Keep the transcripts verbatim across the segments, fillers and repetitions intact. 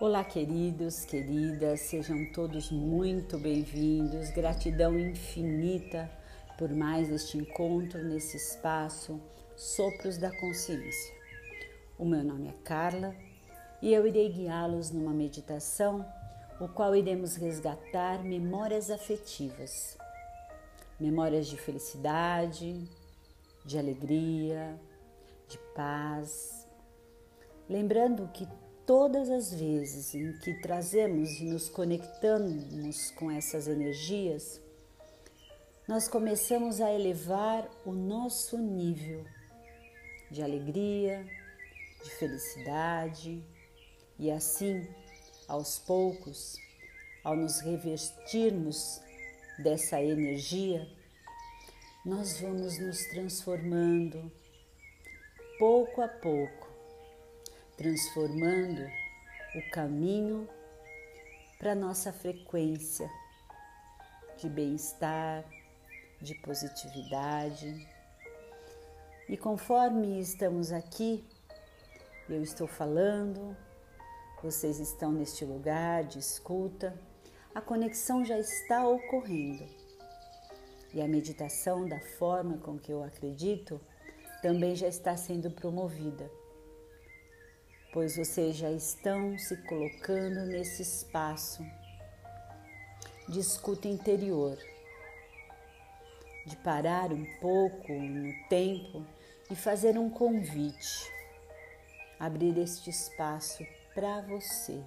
Olá, queridos, queridas, sejam todos muito bem-vindos. Gratidão infinita por mais este encontro nesse espaço Sopros da Consciência. O meu nome é Carla e eu irei guiá-los numa meditação, o qual iremos resgatar memórias afetivas, memórias de felicidade, de alegria, de paz, lembrando que todas as vezes em que trazemos e nos conectamos com essas energias, nós começamos a elevar o nosso nível de alegria, de felicidade e assim, aos poucos, ao nos revestirmos dessa energia, nós vamos nos transformando pouco a pouco, transformando o caminho para nossa frequência de bem-estar, de positividade. E conforme estamos aqui, eu estou falando, vocês estão neste lugar de escuta, a conexão já está ocorrendo. E a meditação, da forma com que eu acredito, também já está sendo promovida, pois vocês já estão se colocando nesse espaço de escuta interior, de parar um pouco no tempo e fazer um convite, abrir este espaço para você.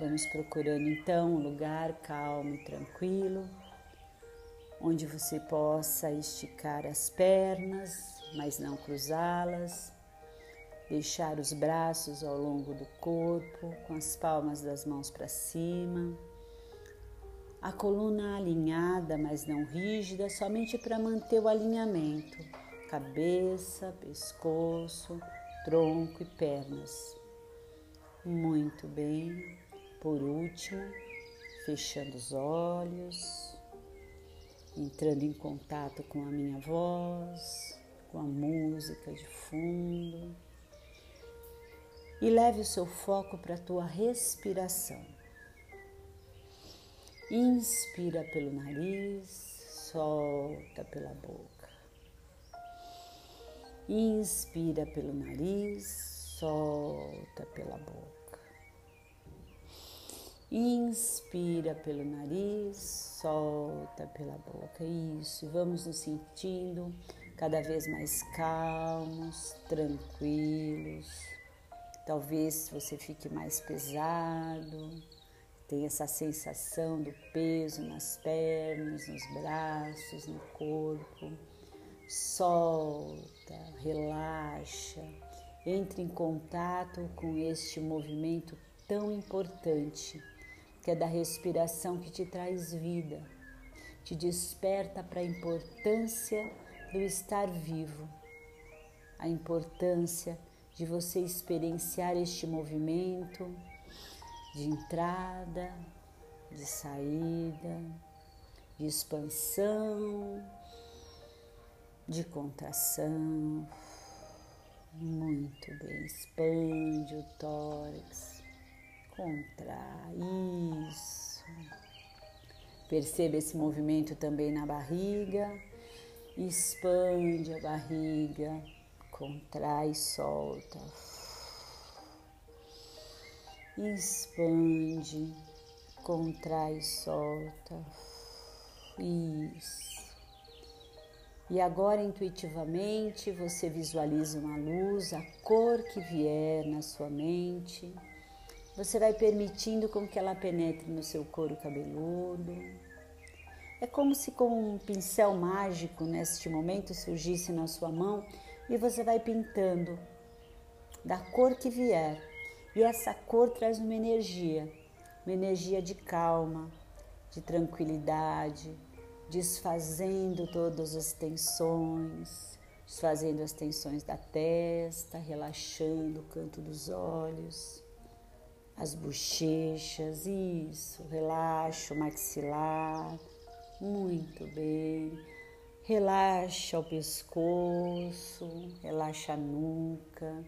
Vamos procurando então um lugar calmo e tranquilo, onde você possa esticar as pernas, mas não cruzá-las, deixar os braços ao longo do corpo, com as palmas das mãos para cima. A coluna alinhada, mas não rígida, somente para manter o alinhamento. Cabeça, pescoço, tronco e pernas. Muito bem. Por último, fechando os olhos, entrando em contato com a minha voz, com a música de fundo. E leve o seu foco para a tua respiração. Inspira pelo nariz, solta pela boca. Inspira pelo nariz, solta pela boca. Inspira pelo nariz, solta pela boca. Isso, vamos nos sentindo cada vez mais calmos, tranquilos. Talvez você fique mais pesado, tenha essa sensação do peso nas pernas, nos braços, no corpo. Solta, relaxa, entre em contato com este movimento tão importante, que é da respiração, que te traz vida, te desperta para a importância do estar vivo, a importância de você experienciar este movimento de entrada, de saída, de expansão, de contração. Muito bem, expande o tórax, contrai, isso. Perceba esse movimento também na barriga, expande a barriga, contrai, solta, expande, contrai, solta, isso. E agora intuitivamente você visualiza uma luz, a cor que vier na sua mente, você vai permitindo com que ela penetre no seu couro cabeludo. É como se com um pincel mágico, neste momento, surgisse na sua mão. E você vai pintando da cor que vier. E essa cor traz uma energia, uma energia de calma, de tranquilidade, desfazendo todas as tensões, desfazendo as tensões da testa, relaxando o canto dos olhos, as bochechas, isso, relaxa o maxilar, muito bem. Relaxa o pescoço, relaxa a nuca,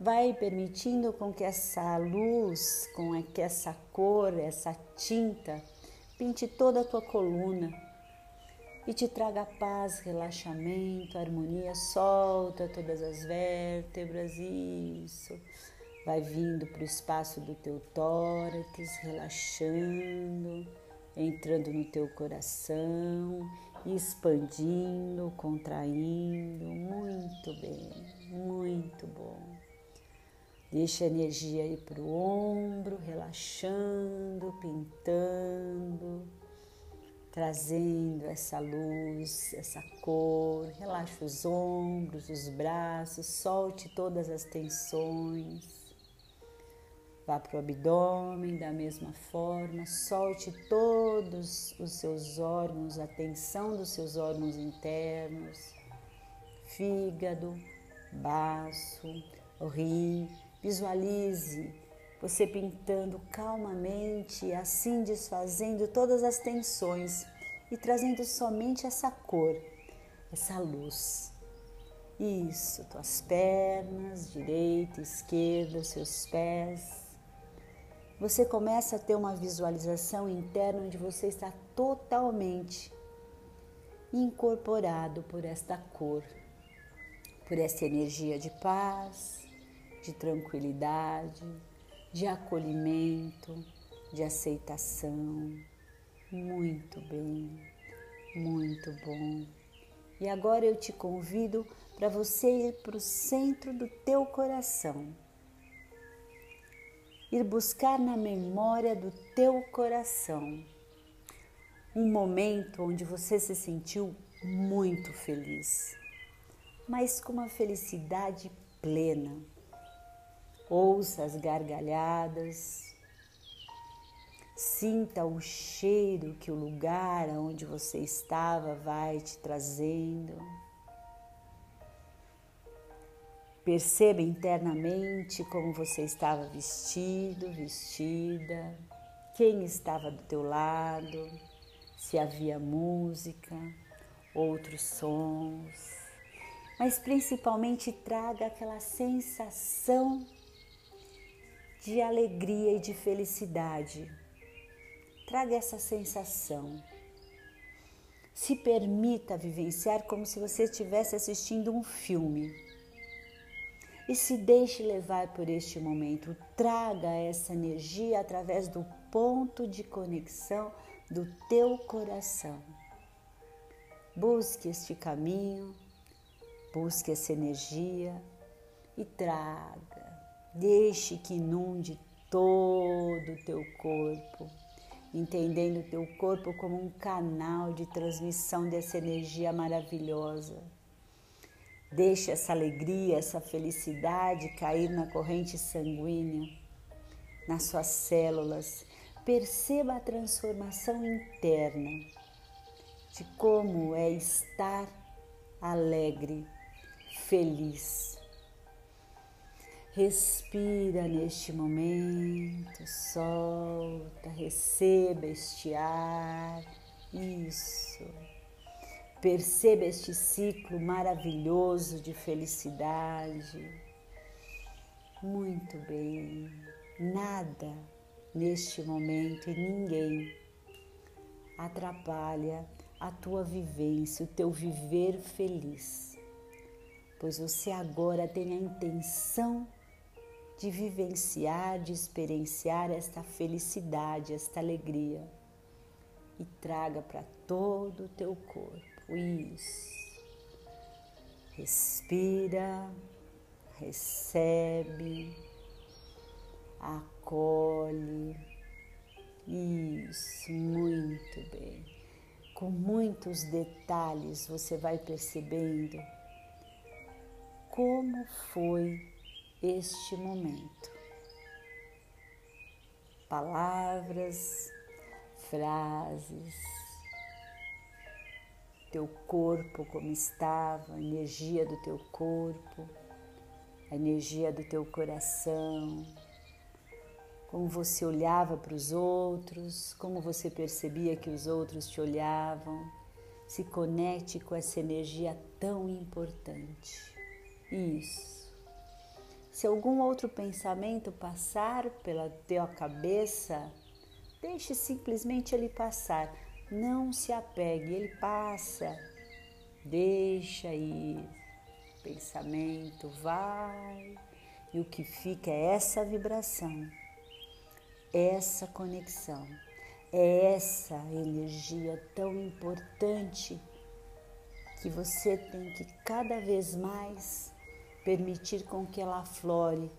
vai permitindo com que essa luz, com que essa cor, essa tinta, pinte toda a tua coluna e te traga paz, relaxamento, harmonia. Solta todas as vértebras, isso. Vai vindo para o espaço do teu tórax, relaxando, entrando no teu coração, expandindo, contraindo. Muito bem, muito bom. Deixa a energia ir para o ombro, relaxando, pintando, trazendo essa luz, essa cor. Relaxa os ombros, os braços, solte todas as tensões. Vá para o abdômen da mesma forma, solte todos os seus órgãos, a tensão dos seus órgãos internos, fígado, baço, rim. Visualize você pintando calmamente, assim desfazendo todas as tensões e trazendo somente essa cor, essa luz. Isso, tuas pernas, direita, esquerda, os seus pés. Você começa a ter uma visualização interna onde você está totalmente incorporado por esta cor, por essa energia de paz, de tranquilidade, de acolhimento, de aceitação. Muito bem, muito bom. E agora eu te convido para você ir para o centro do teu coração. Ir buscar na memória do teu coração um momento onde você se sentiu muito feliz, mas com uma felicidade plena. Ouça as gargalhadas, sinta o cheiro que o lugar onde você estava vai te trazendo. Perceba internamente como você estava vestido, vestida, quem estava do teu lado, se havia música, outros sons. Mas principalmente traga aquela sensação de alegria e de felicidade. Traga essa sensação. Se permita vivenciar como se você estivesse assistindo um filme. E se deixe levar por este momento, traga essa energia através do ponto de conexão do teu coração. Busque este caminho, busque essa energia e traga. Deixe que inunde todo o teu corpo, entendendo o teu corpo como um canal de transmissão dessa energia maravilhosa. Deixe essa alegria, essa felicidade cair na corrente sanguínea, nas suas células. Perceba a transformação interna de como é estar alegre, feliz. Respira neste momento, solta, receba este ar, isso. Perceba este ciclo maravilhoso de felicidade. Muito bem. Nada neste momento e ninguém atrapalha a tua vivência, o teu viver feliz. Pois você agora tem a intenção de vivenciar, de experienciar esta felicidade, esta alegria. E traga para todo o teu corpo. Isso. Respira, recebe, acolhe. Isso, muito bem. Com muitos detalhes você vai percebendo como foi este momento. Palavras, frases, teu corpo como estava, a energia do teu corpo, a energia do teu coração, como você olhava para os outros, como você percebia que os outros te olhavam. Se conecte com essa energia tão importante. Isso. Se algum outro pensamento passar pela tua cabeça, deixe simplesmente ele passar. Não se apegue, ele passa. Deixa ir. O pensamento vai. E o que fica é essa vibração, essa conexão, é essa energia tão importante que você tem que cada vez mais permitir com que ela aflore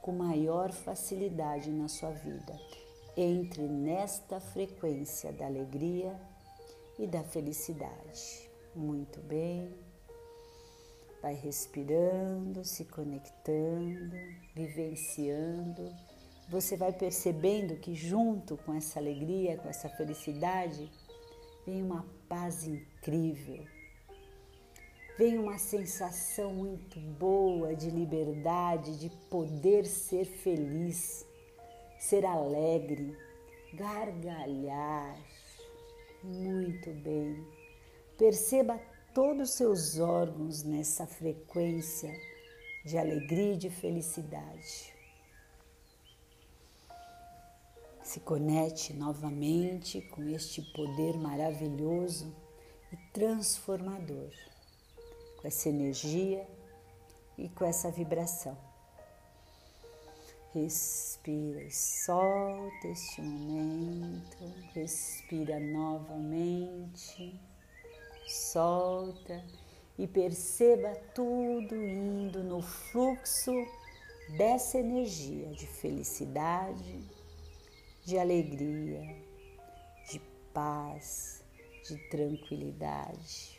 com maior facilidade na sua vida. Entre nesta frequência da alegria e da felicidade. Muito bem. Vai respirando, se conectando, vivenciando. Você vai percebendo que junto com essa alegria, com essa felicidade, vem uma paz incrível. Vem uma sensação muito boa de liberdade, de poder ser feliz, ser alegre, gargalhar. Muito bem. Perceba todos os seus órgãos nessa frequência de alegria e de felicidade. Se conecte novamente com este poder maravilhoso e transformador, com essa energia e com essa vibração. Respira e solta este momento, respira novamente, solta e perceba tudo indo no fluxo dessa energia de felicidade, de alegria, de paz, de tranquilidade.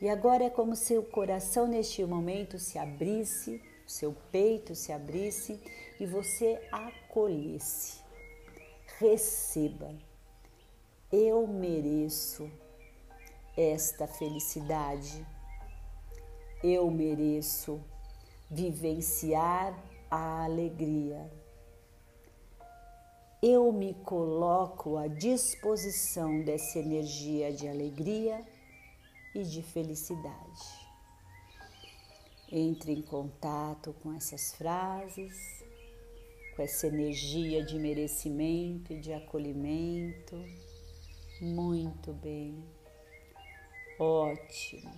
E agora é como se o coração neste momento se abrisse, seu peito se abrisse e você acolhesse. Receba. Eu mereço esta felicidade. Eu mereço vivenciar a alegria. Eu me coloco à disposição dessa energia de alegria e de felicidade. Entre em contato com essas frases, com essa energia de merecimento e de acolhimento. Muito bem. Ótimo.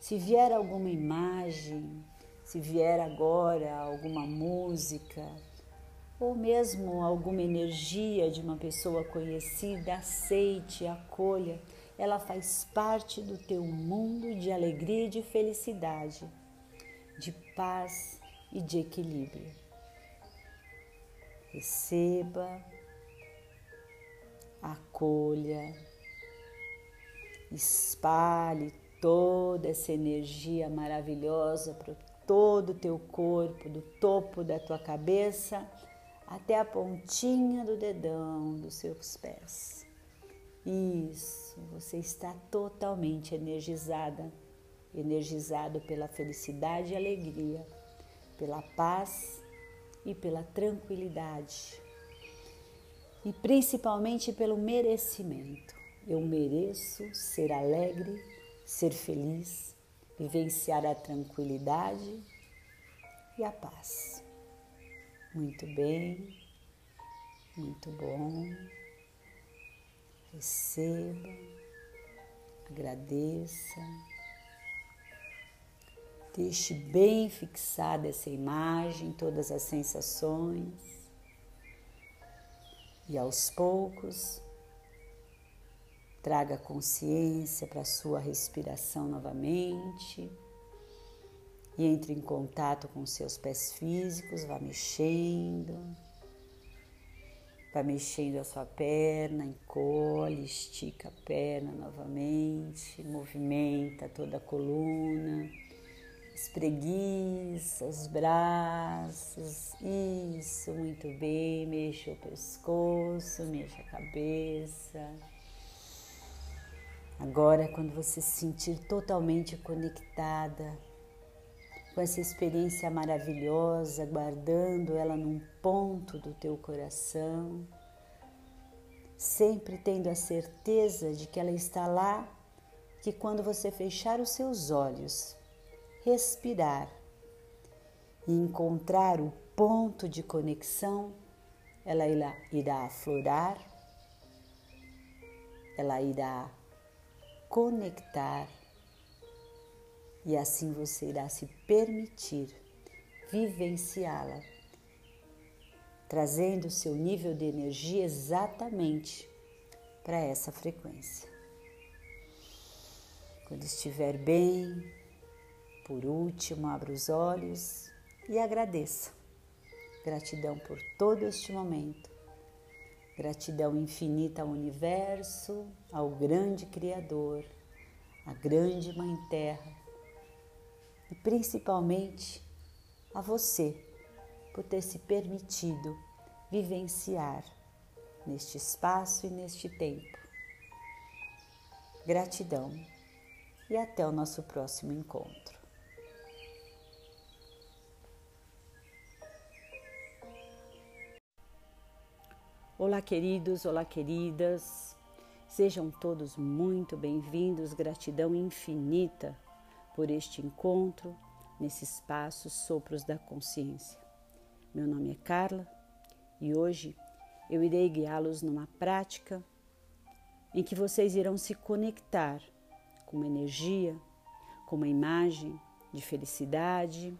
Se vier alguma imagem, se vier agora alguma música, ou mesmo alguma energia de uma pessoa conhecida, aceite, acolha. Ela faz parte do teu mundo de alegria e de felicidade, de paz e de equilíbrio. Receba, acolha, espalhe toda essa energia maravilhosa para todo o teu corpo, do topo da tua cabeça até a pontinha do dedão dos seus pés. Isso, você está totalmente energizada. Energizado pela felicidade e alegria, pela paz e pela tranquilidade. E principalmente pelo merecimento. Eu mereço ser alegre, ser feliz, vivenciar a tranquilidade e a paz. Muito bem, muito bom. Receba, agradeça. Deixe bem fixada essa imagem, todas as sensações. E aos poucos, traga consciência para a sua respiração novamente. E entre em contato com seus pés físicos, vá mexendo. Vá mexendo a sua perna, encolhe, estica a perna novamente, movimenta toda a coluna. Espreguiça os braços, isso, muito bem, mexa o pescoço, mexa a cabeça. Agora, quando você se sentir totalmente conectada com essa experiência maravilhosa, guardando ela num ponto do teu coração, sempre tendo a certeza de que ela está lá, que quando você fechar os seus olhos, respirar e encontrar o ponto de conexão, ela irá aflorar, ela irá conectar e assim você irá se permitir vivenciá-la, trazendo o seu nível de energia exatamente para essa frequência. Quando estiver bem, por último, abra os olhos e agradeça. Gratidão por todo este momento. Gratidão infinita ao universo, ao grande Criador, à grande Mãe Terra e principalmente a você por ter se permitido vivenciar neste espaço e neste tempo. Gratidão e até o nosso próximo encontro. Olá, queridos, olá, queridas. Sejam todos muito bem-vindos. Gratidão infinita por este encontro nesse espaço Sopros da Consciência. Meu nome é Carla e hoje eu irei guiá-los numa prática em que vocês irão se conectar com uma energia, com uma imagem de felicidade,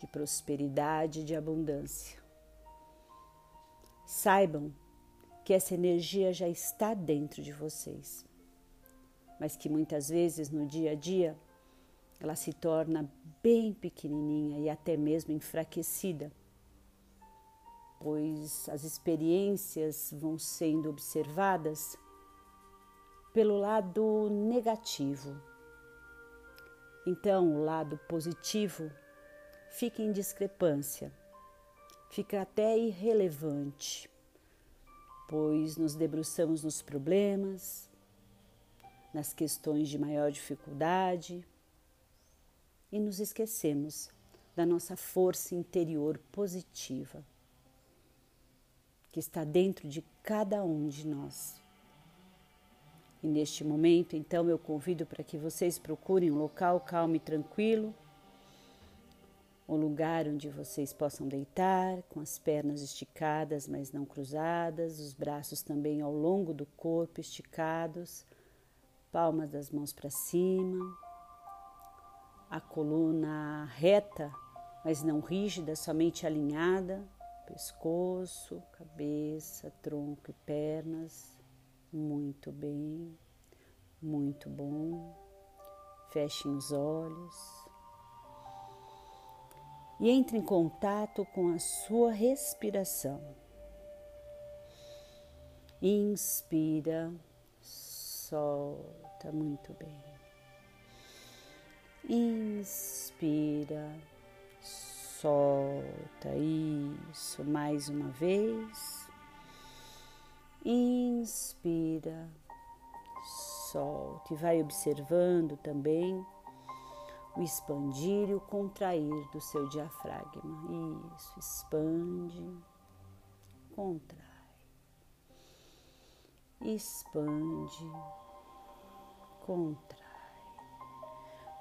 de prosperidade, de abundância. Saibam que essa energia já está dentro de vocês, mas que muitas vezes no dia a dia ela se torna bem pequenininha e até mesmo enfraquecida, pois as experiências vão sendo observadas pelo lado negativo. Então, o lado positivo fica em discrepância, fica até irrelevante, pois nos debruçamos nos problemas, nas questões de maior dificuldade e nos esquecemos da nossa força interior positiva, que está dentro de cada um de nós. E neste momento, então, eu convido para que vocês procurem um local calmo e tranquilo, um lugar onde vocês possam deitar, com as pernas esticadas, mas não cruzadas, os braços também ao longo do corpo esticados, palmas das mãos para cima, a coluna reta, mas não rígida, somente alinhada, pescoço, cabeça, tronco e pernas. Muito bem, muito bom. Fechem os olhos e entre em contato com a sua respiração. Inspira, solta, muito bem. Inspira, solta, isso, mais uma vez. Inspira, solta e vai observando também o expandir e o contrair do seu diafragma. Isso, expande, contrai, expande, contrai.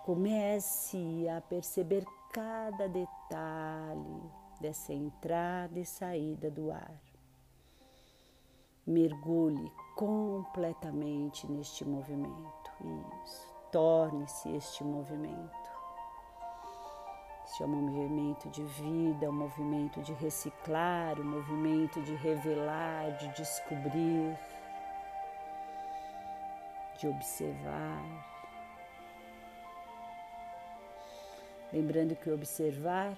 Comece a perceber cada detalhe dessa entrada e saída do ar. Mergulhe completamente neste movimento. Isso. Torne-se este movimento. Este é um movimento de vida, um movimento de reciclar, um movimento de revelar, de descobrir, de observar. Lembrando que observar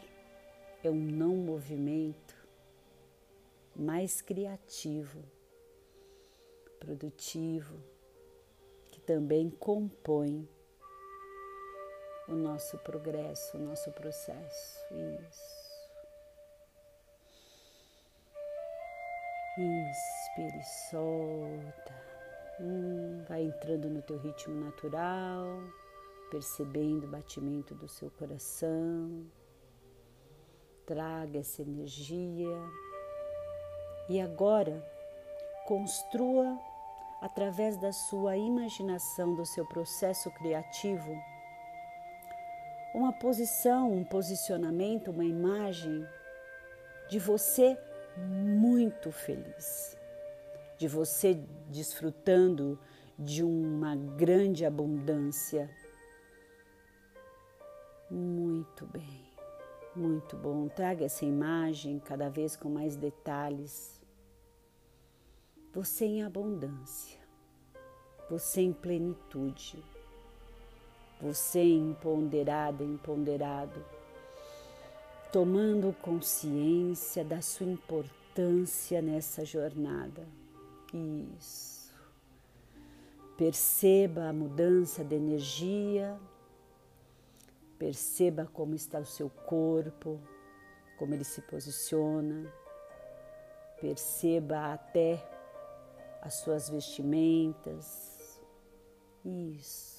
é um não movimento mais criativo, produtivo, que também compõe o nosso progresso, o nosso processo. Isso. Inspire, solta. Hum, vai entrando no teu ritmo natural, percebendo o batimento do seu coração. Traga essa energia. E agora, construa através da sua imaginação, do seu processo criativo, uma posição, um posicionamento, uma imagem de você muito feliz, de você desfrutando de uma grande abundância. Muito bem, muito bom. Traga essa imagem cada vez com mais detalhes. Você em abundância, você em plenitude, você empoderada, empoderado, tomando consciência da sua importância nessa jornada. Isso. Perceba a mudança de energia, perceba como está o seu corpo, como ele se posiciona, perceba até as suas vestimentas. Isso.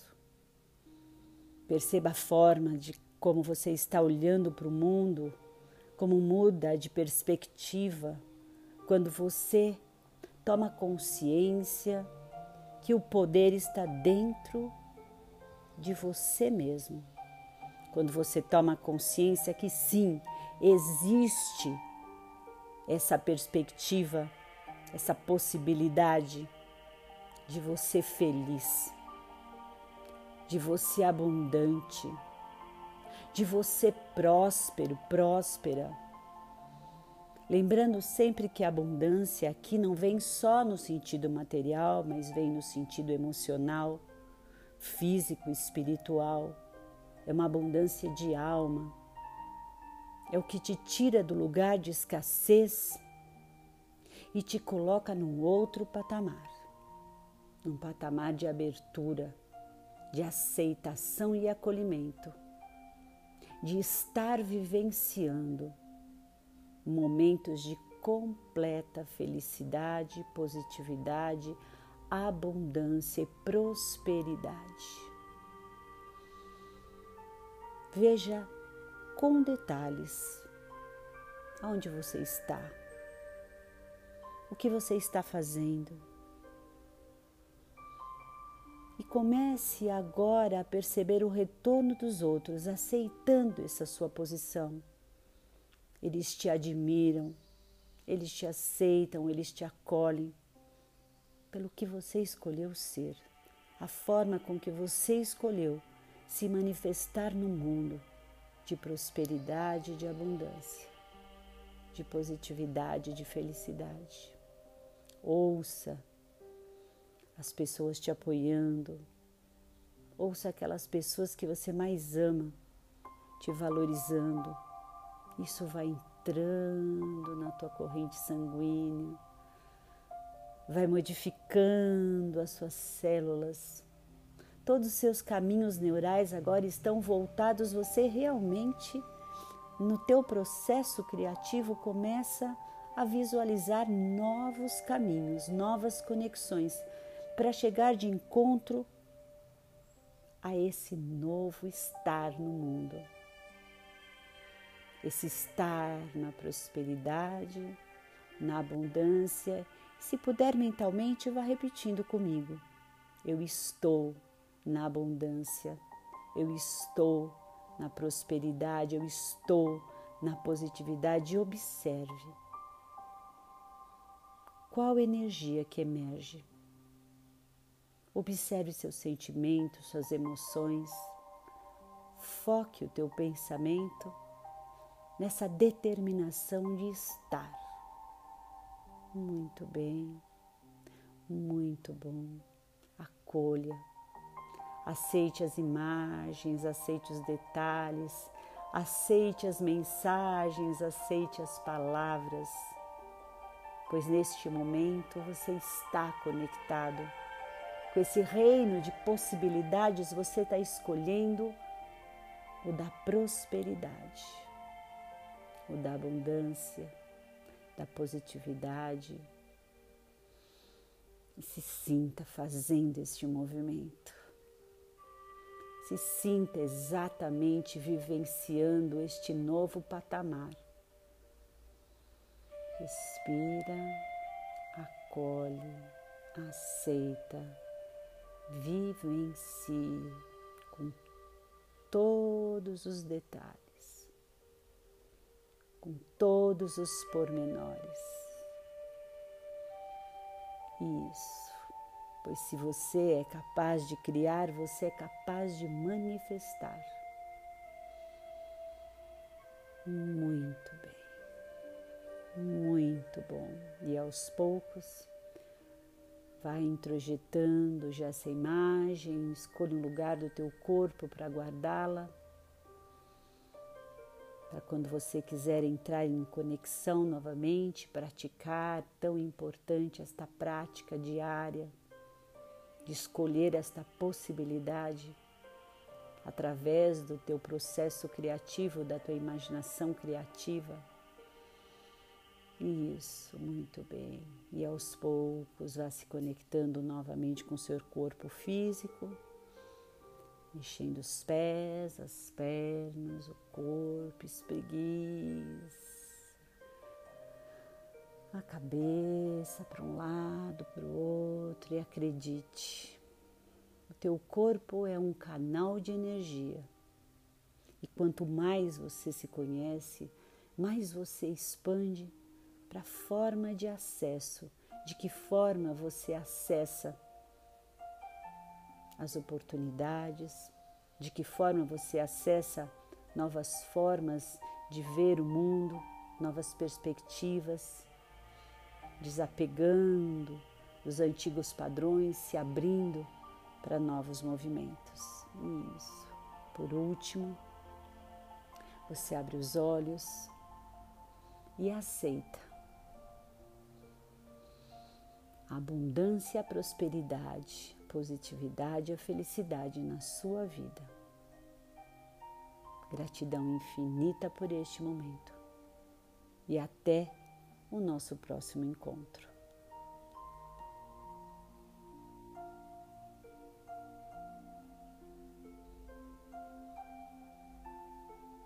Perceba a forma de como você está olhando para o mundo, como muda de perspectiva quando você toma consciência que o poder está dentro de você mesmo. Quando você toma consciência que sim, existe essa perspectiva, essa possibilidade de você feliz, de você abundante, de você próspero, próspera. Lembrando sempre que a abundância aqui não vem só no sentido material, mas vem no sentido emocional, físico, espiritual. É uma abundância de alma. É o que te tira do lugar de escassez e te coloca num outro patamar, num patamar de abertura, de aceitação e acolhimento, de estar vivenciando momentos de completa felicidade, positividade, abundância e prosperidade. Veja com detalhes aonde você está, o que você está fazendo. E comece agora a perceber o retorno dos outros, aceitando essa sua posição. Eles te admiram, eles te aceitam, eles te acolhem pelo que você escolheu ser, a forma com que você escolheu se manifestar no mundo de prosperidade, de abundância, de positividade, de felicidade. Ouça as pessoas te apoiando, ouça aquelas pessoas que você mais ama te valorizando. Isso vai entrando na tua corrente sanguínea, vai modificando as suas células. Todos os seus caminhos neurais agora estão voltados, você realmente, no teu processo criativo, começa a visualizar novos caminhos, novas conexões, para chegar de encontro a esse novo estar no mundo. Esse estar na prosperidade, na abundância. Se puder mentalmente, vá repetindo comigo. Eu estou na abundância, eu estou na prosperidade, eu estou na positividade. Observe qual energia que emerge. Observe seus sentimentos, suas emoções. Foque o teu pensamento nessa determinação de estar. Muito bem, muito bom. Acolha, aceite as imagens, aceite os detalhes, aceite as mensagens, aceite as palavras, pois neste momento você está conectado com esse reino de possibilidades. Você está escolhendo o da prosperidade, o da abundância, da positividade. E se sinta fazendo este movimento. Se sinta exatamente vivenciando este novo patamar. Respira, acolhe, aceita, vivencie com todos os detalhes, com todos os pormenores. Isso, pois se você é capaz de criar, você é capaz de manifestar. Muito bem, muito bom. E aos poucos, vai introjetando já essa imagem, escolha um lugar do teu corpo para guardá-la, para quando você quiser entrar em conexão novamente, praticar, tão importante esta prática diária, de escolher esta possibilidade através do teu processo criativo, da tua imaginação criativa. Isso, muito bem. E aos poucos vá se conectando novamente com o seu corpo físico, mexendo os pés, as pernas, o corpo, espreguiça, a cabeça para um lado, para o outro, e acredite. O teu corpo é um canal de energia. E quanto mais você se conhece, mais você expande para a forma de acesso. De que forma você acessa as oportunidades, de que forma você acessa novas formas de ver o mundo, novas perspectivas, desapegando dos antigos padrões, se abrindo para novos movimentos. Isso. Por último, você abre os olhos e aceita a abundância, a prosperidade, a positividade e a felicidade na sua vida. Gratidão infinita por este momento. E até o nosso próximo encontro.